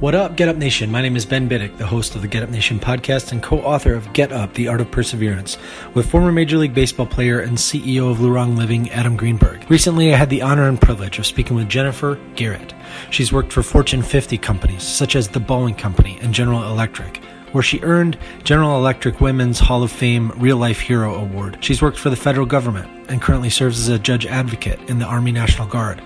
What up, Get Up Nation? My name is Ben Biddick, the host of the Get Up Nation podcast and co-author of Get Up: The Art of Perseverance, with former Major League Baseball player and CEO of Lurong Living, Adam Greenberg. Recently, I had the honor and privilege of speaking with Jennifer Garrett. She's worked for Fortune 50 companies such as The Boeing Company and General Electric, where she earned General Electric Women's Hall of Fame Real Life Hero Award. She's worked for the federal government and currently serves as a judge advocate in the Army National Guard.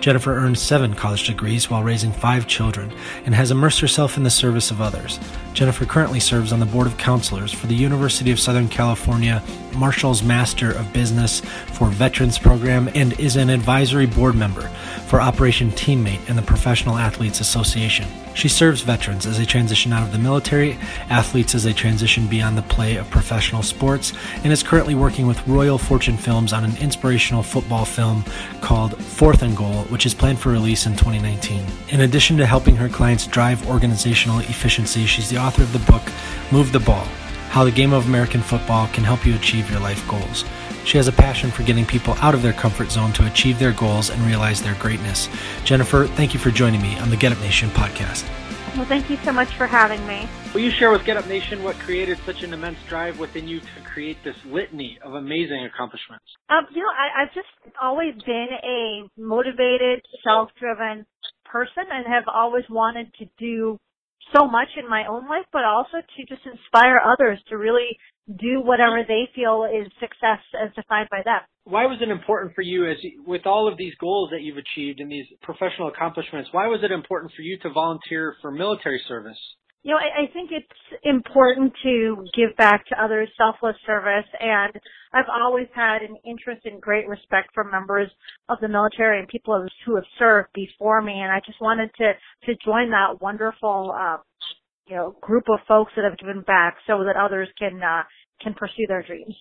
Jennifer earned 7 college degrees while raising 5 children and has immersed herself in the service of others. Jennifer currently serves on the Board of Counselors for the University of Southern California Marshall's Master of Business for Veterans program and is an advisory board member for Operation Teammate and the Professional Athletes Association. She serves veterans as they transition out of the military, athletes as they transition beyond the play of professional sports, and is currently working with Royal Fortune Films on an inspirational football film called Fourth and Goal, which is planned for release in 2019. In addition to helping her clients drive organizational efficiency, she's the author of the book, Move the Ball: How the Game of American Football Can Help You Achieve Your Life Goals. She has a passion for getting people out of their comfort zone to achieve their goals and realize their greatness. Jennifer, thank you for joining me on the Get Up Nation podcast. Well, thank you so much for having me. Will you share with Get Up Nation what created such an immense drive within you to create this litany of amazing accomplishments? I've just always been a motivated, self-driven person and have always wanted to do so much in my own life, but also to just inspire others to really do whatever they feel is success as defined by them. Why was it important for you, with all of these goals that you've achieved and these professional accomplishments, why was it important for you to volunteer for military service? You know, I think it's important to give back to others, selfless service, and I've always had an interest and great respect for members of the military and people who have served before me, and I just wanted to join that wonderful group of folks that have given back so that others can pursue their dreams.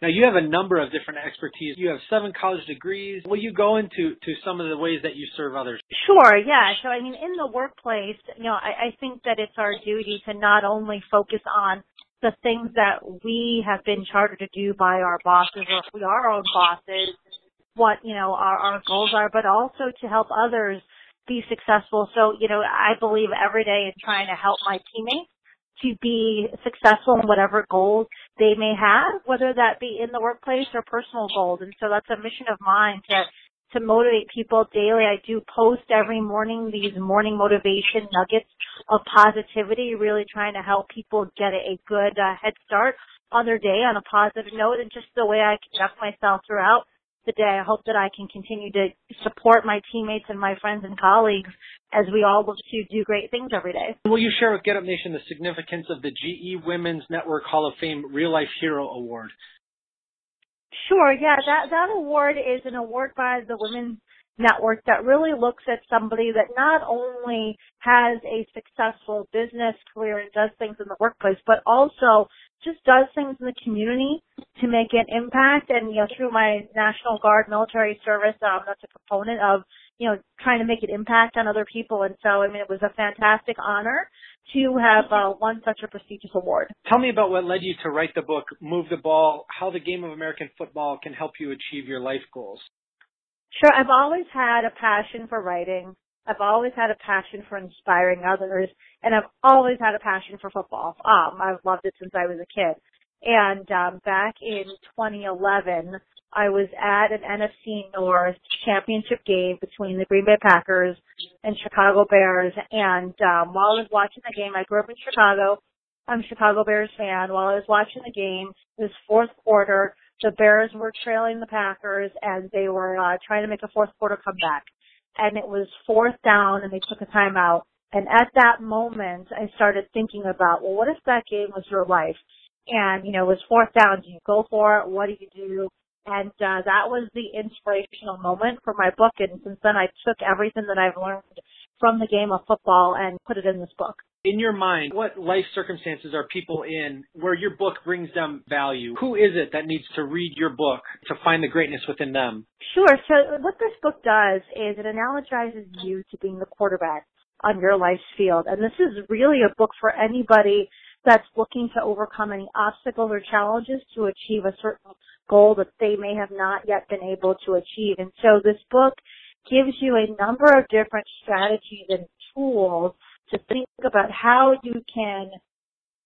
Now, you have a number of different expertise. You have 7 college degrees. Will you go into some of the ways that you serve others? Sure, yeah. So, I mean, in the workplace, I think that it's our duty to not only focus on the things that we have been chartered to do by our bosses, or if we are our own bosses, what, our goals are, but also to help others be successful. So, I believe every day in trying to help my teammates to be successful in whatever goals they may have, whether that be in the workplace or personal goals. And so that's a mission of mine to motivate people daily. I do post every morning these morning motivation nuggets of positivity, really trying to help people get a good head start on their day on a positive note, and just the way I conduct myself throughout the day. I hope that I can continue to support my teammates and my friends and colleagues as we all look to do great things every day. Will you share with Get Up Nation the significance of the GE Women's Network Hall of Fame Real Life Hero Award? Sure, yeah. That award is an award by the Women's Network that really looks at somebody that not only has a successful business career and does things in the workplace, but also just does things in the community to make an impact. And, through my National Guard military service, that's a proponent of, trying to make an impact on other people. And so, I mean, it was a fantastic honor to have won such a prestigious award. Tell me about what led you to write the book, Move the Ball: How the Game of American Football Can Help You Achieve Your Life Goals. Sure. I've always had a passion for writing. I've always had a passion for inspiring others, and I've always had a passion for football. I've loved it since I was a kid. And back in 2011, I was at an NFC North championship game between the Green Bay Packers and Chicago Bears. And while I was watching the game, I grew up in Chicago. I'm a Chicago Bears fan. While I was watching the game, this fourth quarter, the Bears were trailing the Packers, and they were trying to make a fourth quarter comeback. and it was fourth down and they took a timeout. And at that moment, I started thinking about, well, what if that game was your life? And, you know, it was fourth down. Do you go for it? What do you do? And that was the inspirational moment for my book. And since then, I took everything that I've learned from the game of football and put it in this book. In your mind, what life circumstances are people in where your book brings them value? Who is it that needs to read your book to find the greatness within them? Sure. So what this book does is it analogizes you to being the quarterback on your life's field. And this is really a book for anybody that's looking to overcome any obstacles or challenges to achieve a certain goal that they may have not yet been able to achieve. And so this book gives you a number of different strategies and tools to think about how you can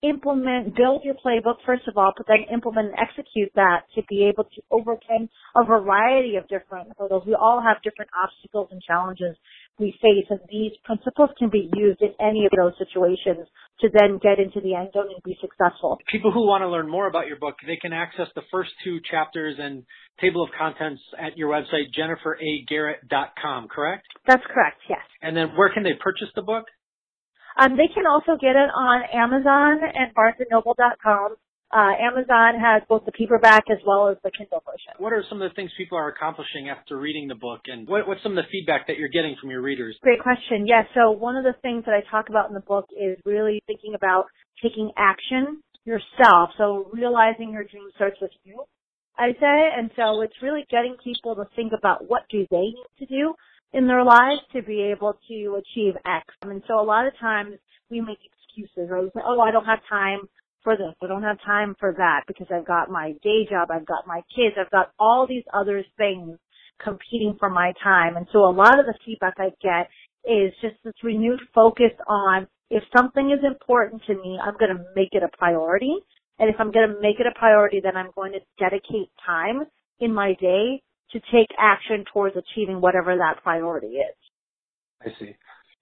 implement, build your playbook, first of all, but then implement and execute that to be able to overcome a variety of different hurdles. We all have different obstacles and challenges we face, and these principles can be used in any of those situations to then get into the end zone and be successful. People who want to learn more about your book, they can access the first two chapters and table of contents at your website, JenniferAGarrett.com, correct? That's correct, yes. And then where can they purchase the book? They can also get it on Amazon and BarnesandNoble.com. Amazon has both the paperback as well as the Kindle version. What are some of the things people are accomplishing after reading the book, and what's some of the feedback that you're getting from your readers? Great question. Yes. Yeah, so one of the things that I talk about in the book is really thinking about taking action yourself. So realizing your dream starts with you, I say. And so it's really getting people to think about what do they need to do in their lives to be able to achieve X. And so a lot of times we make excuses, right? We say, oh, I don't have time for this. I don't have time for that because I've got my day job. I've got my kids. I've got all these other things competing for my time. And so a lot of the feedback I get is just this renewed focus on if something is important to me, I'm going to make it a priority. And if I'm going to make it a priority, then I'm going to dedicate time in my day to take action towards achieving whatever that priority is. I see.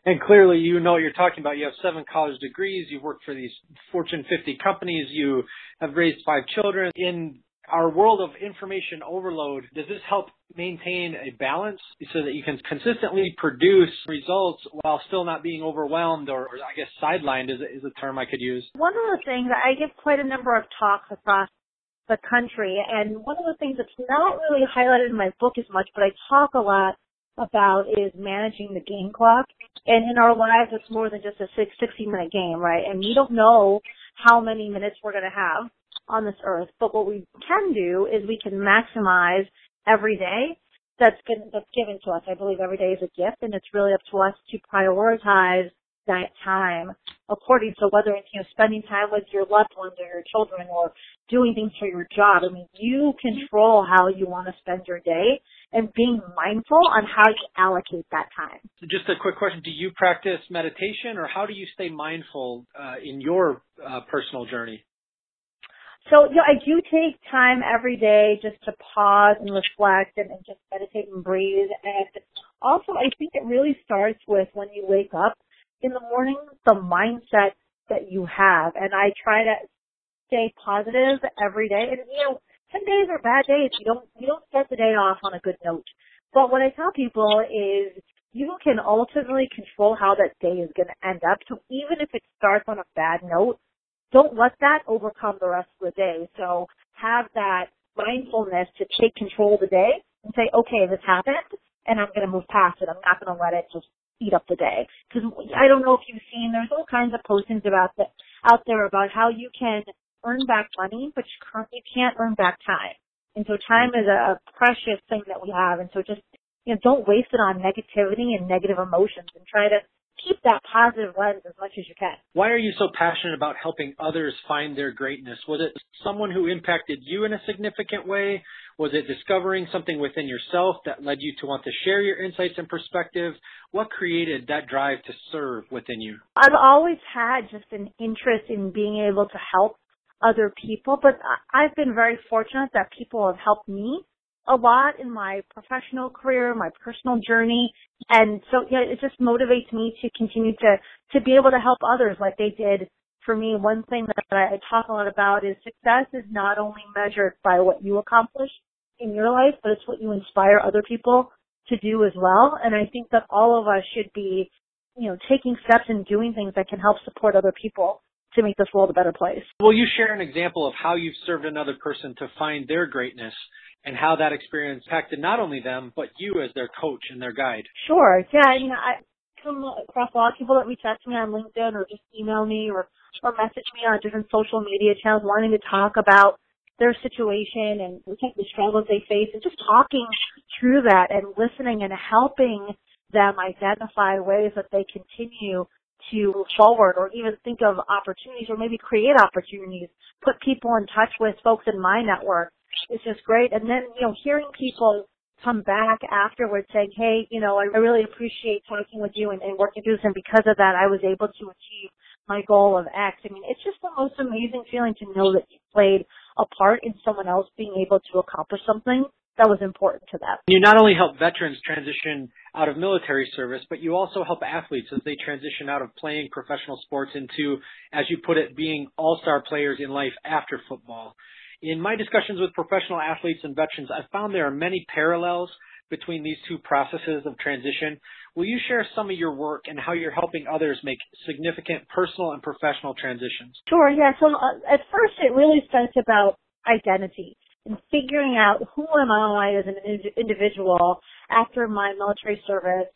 And clearly you know what you're talking about. You have 7 college degrees. You've worked for these Fortune 50 companies. You have raised 5 children. In our world of information overload, does this help maintain a balance so that you can consistently produce results while still not being overwhelmed or I guess sidelined is a term I could use? One of the things, I give quite a number of talks across the country, and one of the things that's not really highlighted in my book as much, but I talk a lot about, is managing the game clock. And in our lives, it's more than just a 60-minute game, right? And we don't know how many minutes we're going to have on this earth, but what we can do is we can maximize every day that's given to us. I believe every day is a gift, and it's really up to us to prioritize that time according to whether it's, you know, spending time with your loved ones or your children or doing things for your job. I mean, you control how you want to spend your day and being mindful on how you allocate that time. So just a quick question. Do you practice meditation, or how do you stay mindful in your personal journey? So, you know, I do take time every day just to pause and reflect and just meditate and breathe. And also, I think it really starts with when you wake up in the morning, the mindset that you have. And I try to stay positive every day. And, you know, some days are bad days. You don't start the day off on a good note. But what I tell people is you can ultimately control how that day is going to end up. So even if it starts on a bad note, don't let that overcome the rest of the day. So have that mindfulness to take control of the day and say, okay, this happened, and I'm going to move past it. I'm not going to let it just eat up the day. Because I don't know if you've seen, there's all kinds of postings about that out there about how you can earn back money, but you currently can't earn back time. And so time is a precious thing that we have. And so just, you know, don't waste it on negativity and negative emotions, and try to keep that positive lens as much as you can. Why are you so passionate about helping others find their greatness? Was it someone who impacted you in a significant way? Was it discovering something within yourself that led you to want to share your insights and perspective? What created that drive to serve within you? I've always had just an interest in being able to help other people, but I've been very fortunate that people have helped me a lot in my professional career, my personal journey. And so, you know, it just motivates me to continue to be able to help others like they did for me. One thing that I talk a lot about is success is not only measured by what you accomplish in your life, but it's what you inspire other people to do as well. And I think that all of us should be, you know, taking steps and doing things that can help support other people to make this world a better place. Will you share an example of how you've served another person to find their greatness and how that experience impacted not only them, but you as their coach and their guide? Sure. Yeah, you know, I come across a lot of people that reach out to me on LinkedIn or just email me or message me on different social media channels wanting to talk about their situation and the struggles they face, and just talking through that and listening and helping them identify ways that they continue to move forward, or even think of opportunities, or maybe create opportunities, put people in touch with folks in my network. It's just great. And then, you know, hearing people come back afterwards saying, hey, you know, I really appreciate talking with you and working through this, and because of that I was able to achieve my goal of X. I mean, it's just the most amazing feeling to know that you played a part in someone else being able to accomplish something that was important to them. You not only help veterans transition out of military service, but you also help athletes as they transition out of playing professional sports into, as you put it, being all-star players in life after football. In my discussions with professional athletes and veterans, I've found there are many parallels between these two processes of transition. Will you share some of your work and how you're helping others make significant personal and professional transitions? Sure, yeah. So at first it really starts about identity and figuring out who am I as an individual after my military service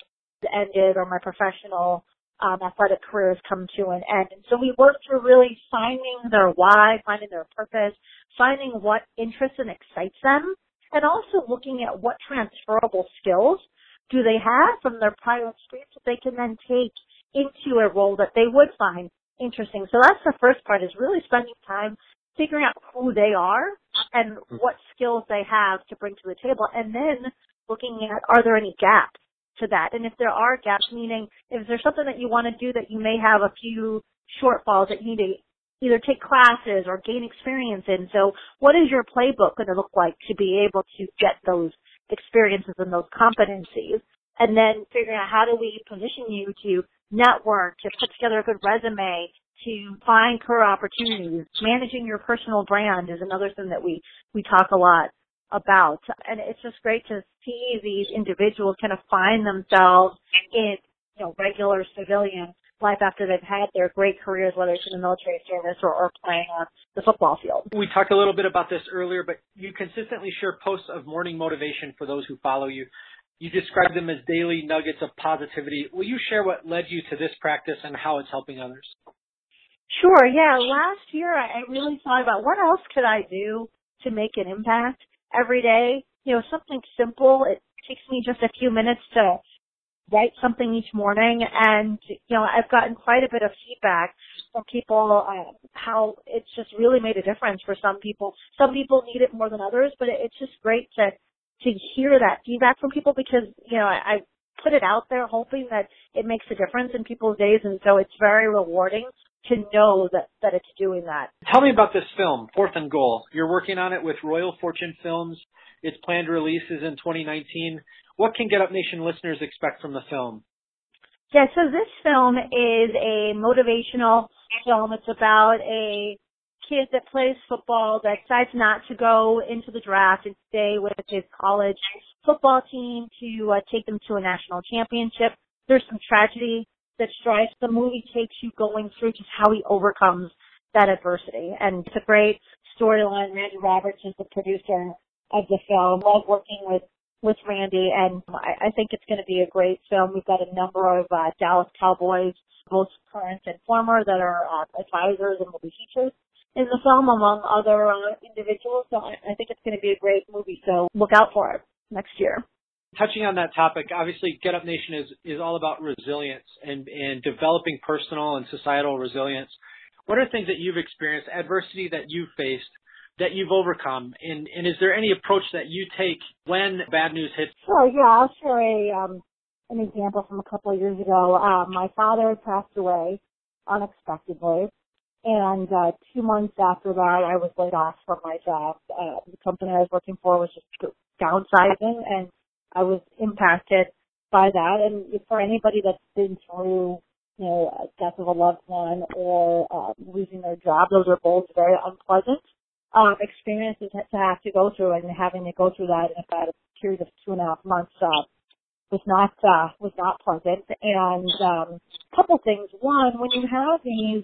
ended or my professional athletic career has come to an end. And so we work through really finding their why, finding their purpose, finding what interests and excites them, and also looking at what transferable skills do they have from their prior experience that they can then take into a role that they would find interesting. So that's the first part, is really spending time figuring out who they are and what skills they have to bring to the table, and then looking at, are there any gaps to that? And if there are gaps, meaning if there's something that you want to do that you may have a few shortfalls that you need to either take classes or gain experience in. So what is your playbook going to look like to be able to get those experiences and those competencies? And then figuring out how do we position you to network, to put together a good resume, to find career opportunities. Managing your personal brand is another thing that we talk a lot about. And it's just great to see these individuals kind of find themselves in, you know, regular civilian life after they've had their great careers, whether it's in the military service or playing on the football field. We talked a little bit about this earlier, but you consistently share posts of morning motivation for those who follow you. You describe them as daily nuggets of positivity. Will you share what led you to this practice and how it's helping others? Sure, yeah. Last year, I really thought about what else could I do to make an impact every day. You know, something simple. It takes me just a few minutes to write something each morning, and, you know, I've gotten quite a bit of feedback from people how it's just really made a difference for some people. Some people need it more than others, but it's just great to hear that feedback from people, because, you know, I put it out there hoping that it makes a difference in people's days, and so it's very rewarding to know that it's doing that. Tell me about this film, Fourth and Goal. You're working on it with Royal Fortune Films. Its planned release is in 2019. What can Get Up Nation listeners expect from the film? Yeah, so this film is a motivational film. It's about a kid that plays football that decides not to go into the draft and stay with his college football team to take them to a national championship. There's some tragedy that strives. The movie takes you going through just how he overcomes that adversity. And it's a great storyline. Randy Roberts is the producer of the film. I love working with Randy, and I think it's going to be a great film. We've got a number of Dallas Cowboys, both current and former, that are advisors and will be featured in the film, among other individuals. So I think it's going to be a great movie, so look out for it next year. Touching on that topic, obviously Get Up Nation is all about resilience and developing personal and societal resilience. What are things that you've experienced, adversity that you've faced, that you've overcome? And is there any approach that you take when bad news hits? Sure, yeah. I'll share an example from a couple of years ago. My father passed away unexpectedly, and 2 months after that, I was laid off from my job. The company I was working for was just downsizing, and I was impacted by that. And for anybody that's been through, you know, death of a loved one or losing their job, those are both very unpleasant experiences to have to go through, and having to go through that in about a period of 2.5 months was not pleasant. And a couple things. One, when you have these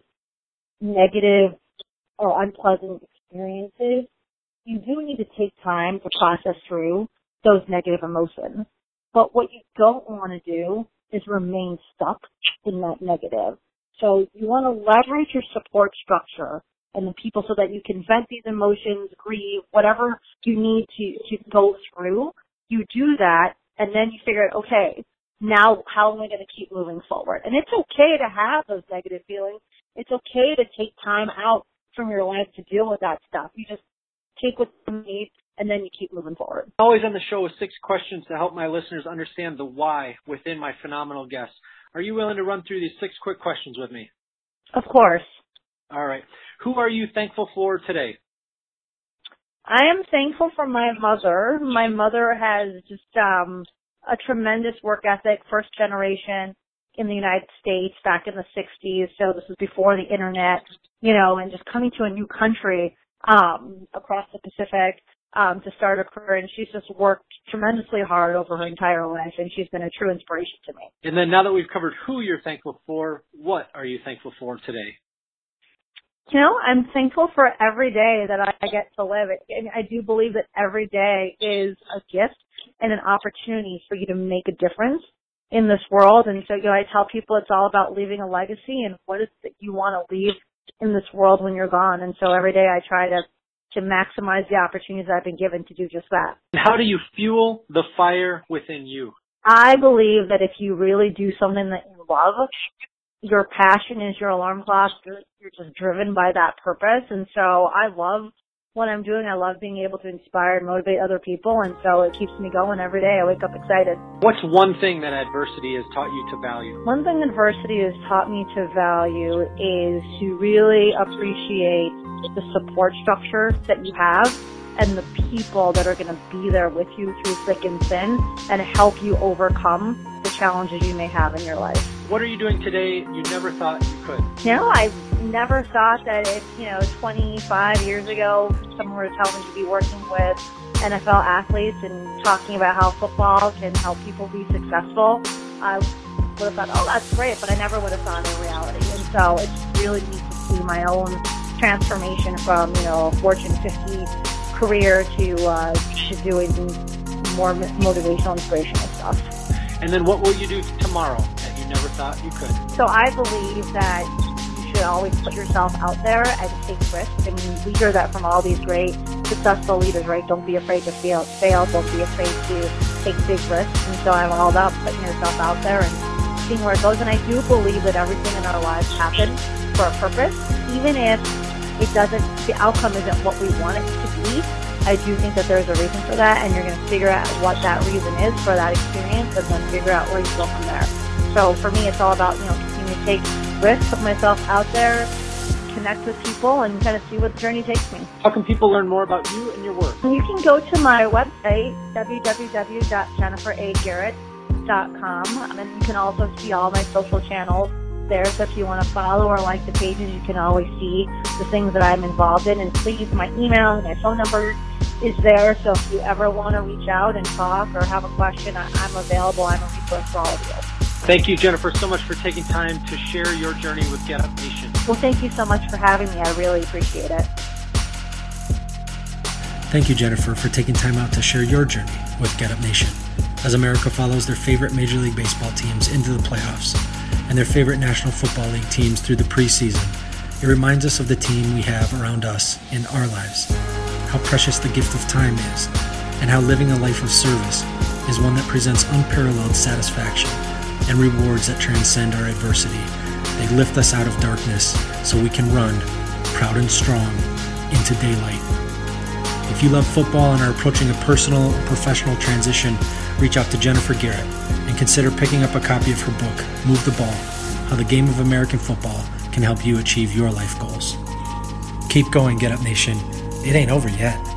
negative or unpleasant experiences, you do need to take time to process through those negative emotions. But what you don't want to do is remain stuck in that negative. So you want to leverage your support structure and the people so that you can vent these emotions, grieve, whatever you need to go through. You do that, and then you figure out, okay, now how am I going to keep moving forward? And it's okay to have those negative feelings. It's okay to take time out from your life to deal with that stuff. You just take what you need, and then you keep moving forward. I'm always on the show with 6 questions to help my listeners understand the why within my phenomenal guests. Are you willing to run through these 6 quick questions with me? Of course. All right. Who are you thankful for today? I am thankful for my mother. My mother has just a tremendous work ethic, first generation in the United States back in the 60s. So this was before the internet, you know, and just coming to a new country across the Pacific to start a career. And she's just worked tremendously hard over her entire life, and she's been a true inspiration to me. And then now that we've covered who you're thankful for, what are you thankful for today? You know, I'm thankful for every day that I get to live. I do believe that every day is a gift and an opportunity for you to make a difference in this world. And so, you know, I tell people it's all about leaving a legacy and what is it that you want to leave in this world when you're gone. And so every day I try to maximize the opportunities I've been given to do just that. How do you fuel the fire within you? I believe that if you really do something that you love, your passion is your alarm clock. You're just driven by that purpose. And so I love what I'm doing. I love being able to inspire and motivate other people. And so it keeps me going every day. I wake up excited. What's one thing that adversity has taught you to value? One thing adversity has taught me to value is to really appreciate the support structure that you have and the people that are going to be there with you through thick and thin and help you overcome the challenges you may have in your life. What are you doing today you never thought you could? No, I never thought that if, 25 years ago, someone were telling me to be working with NFL athletes and talking about how football can help people be successful, I would have thought, oh, that's great, but I never would have thought in reality. And so it's really neat to see my own transformation from, a Fortune 50 career to doing more motivational, inspirational stuff. And then what will you do tomorrow? Never thought you could. So I believe that you should always put yourself out there and take risks. I mean, we hear that from all these great successful leaders, right? Don't be afraid to fail. Don't be afraid to take big risks. And so I'm all about putting yourself out there and seeing where it goes. And I do believe that everything in our lives happens for a purpose, even if the outcome isn't what we want it to be. I do think that there's a reason for that, and you're going to figure out what that reason is for that experience, and then figure out where you go from there. So for me, it's all about, continuing to take risks, put myself out there, connect with people, and kind of see what journey takes me. How can people learn more about you and your work? You can go to my website, www.JenniferAGarrett.com, and you can also see all my social channels there. So if you want to follow or like the pages, you can always see the things that I'm involved in. And please, my email and my phone number is there. So if you ever want to reach out and talk or have a question, I'm available. I'm a resource for all of you. Thank you, Jennifer, so much for taking time to share your journey with Get Up Nation. Well, thank you so much for having me. I really appreciate it. Thank you, Jennifer, for taking time out to share your journey with Get Up Nation. As America follows their favorite Major League Baseball teams into the playoffs and their favorite National Football League teams through the preseason, it reminds us of the team we have around us in our lives, how precious the gift of time is, and how living a life of service is one that presents unparalleled satisfaction and rewards that transcend our adversity. They lift us out of darkness so we can run, proud and strong, into daylight. If you love football and are approaching a personal or professional transition, reach out to Jennifer Garrett and consider picking up a copy of her book, Move the Ball: How the Game of American Football Can Help You Achieve Your Life Goals. Keep going, Get Up Nation. It ain't over yet.